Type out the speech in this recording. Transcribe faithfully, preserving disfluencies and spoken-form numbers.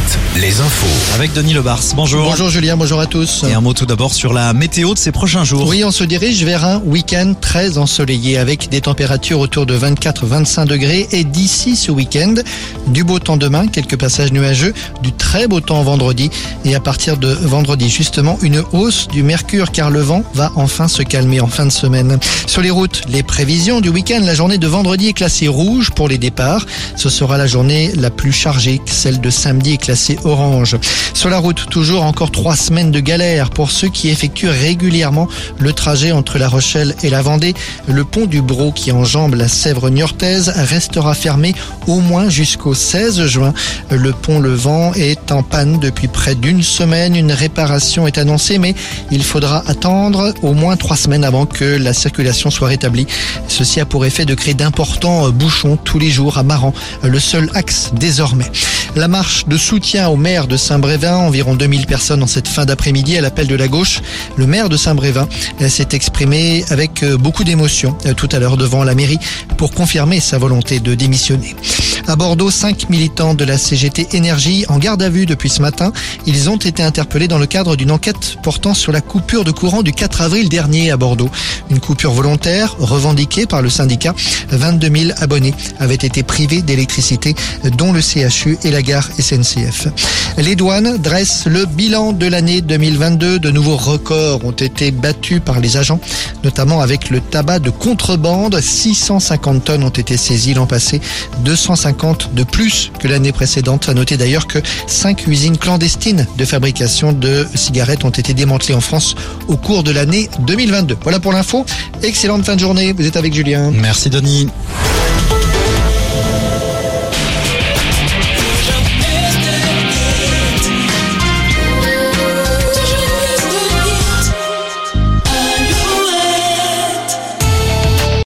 vingt-sept, les infos. Avec Denis Lebars, bonjour. Bonjour Julien, bonjour à tous. Et un mot tout d'abord sur la météo de ces prochains jours. Oui, on se dirige vers un week-end très ensoleillé avec des températures autour de vingt-quatre à vingt-cinq degrés. Et d'ici ce week-end, du beau temps demain, quelques passages nuageux, du très beau temps vendredi. Et à partir de vendredi, justement, une hausse du mercure car le vent va enfin se calmer en fin de semaine. Sur les routes, les prévisions du week-end, la journée de vendredi est classée rouge pour les départs. Ce sera la journée la plus chargée, celle de samedi est classée orange. Sur la route, toujours encore trois semaines de galère pour ceux qui effectuent régulièrement le trajet entre La Rochelle et la Vendée. Le pont du Bro qui enjambe la Sèvre Niortaise restera fermé au moins jusqu'au seize juin. Le pont Le Vent est en panne depuis près d'une semaine. Une réparation est annoncée, mais il faudra attendre au moins trois semaines avant que la circulation soit rétablie. Ceci a pour effet de créer d'importants bouchons tous les jours à Marans, le seul axe désormais. La marche de soutien au maire de Saint-Brévin, environ deux mille personnes en cette fin d'après-midi à l'appel de la gauche. Le maire de Saint-Brévin s'est exprimé avec beaucoup d'émotion tout à l'heure devant la mairie pour confirmer sa volonté de démissionner. À Bordeaux, cinq militants de la C G T Énergie en garde à vue depuis ce matin. Ils ont été interpellés dans le cadre d'une enquête portant sur la coupure de courant du quatre avril dernier à Bordeaux. Une coupure volontaire revendiquée par le syndicat. vingt-deux mille abonnés avaient été privés d'électricité, dont le C H U et la gare S N C F. Les douanes dressent le bilan de l'année deux mille vingt-deux. De nouveaux records ont été battus par les agents, notamment avec le tabac de contrebande. six cent cinquante tonnes ont été saisies l'an passé, deux cent cinquante de plus que l'année précédente. À noter d'ailleurs que cinq usines clandestines de fabrication de cigarettes ont été démantelées en France au cours de l'année deux mille vingt-deux. Voilà pour l'info. Excellente fin de journée. Vous êtes avec Julien. Merci Denis.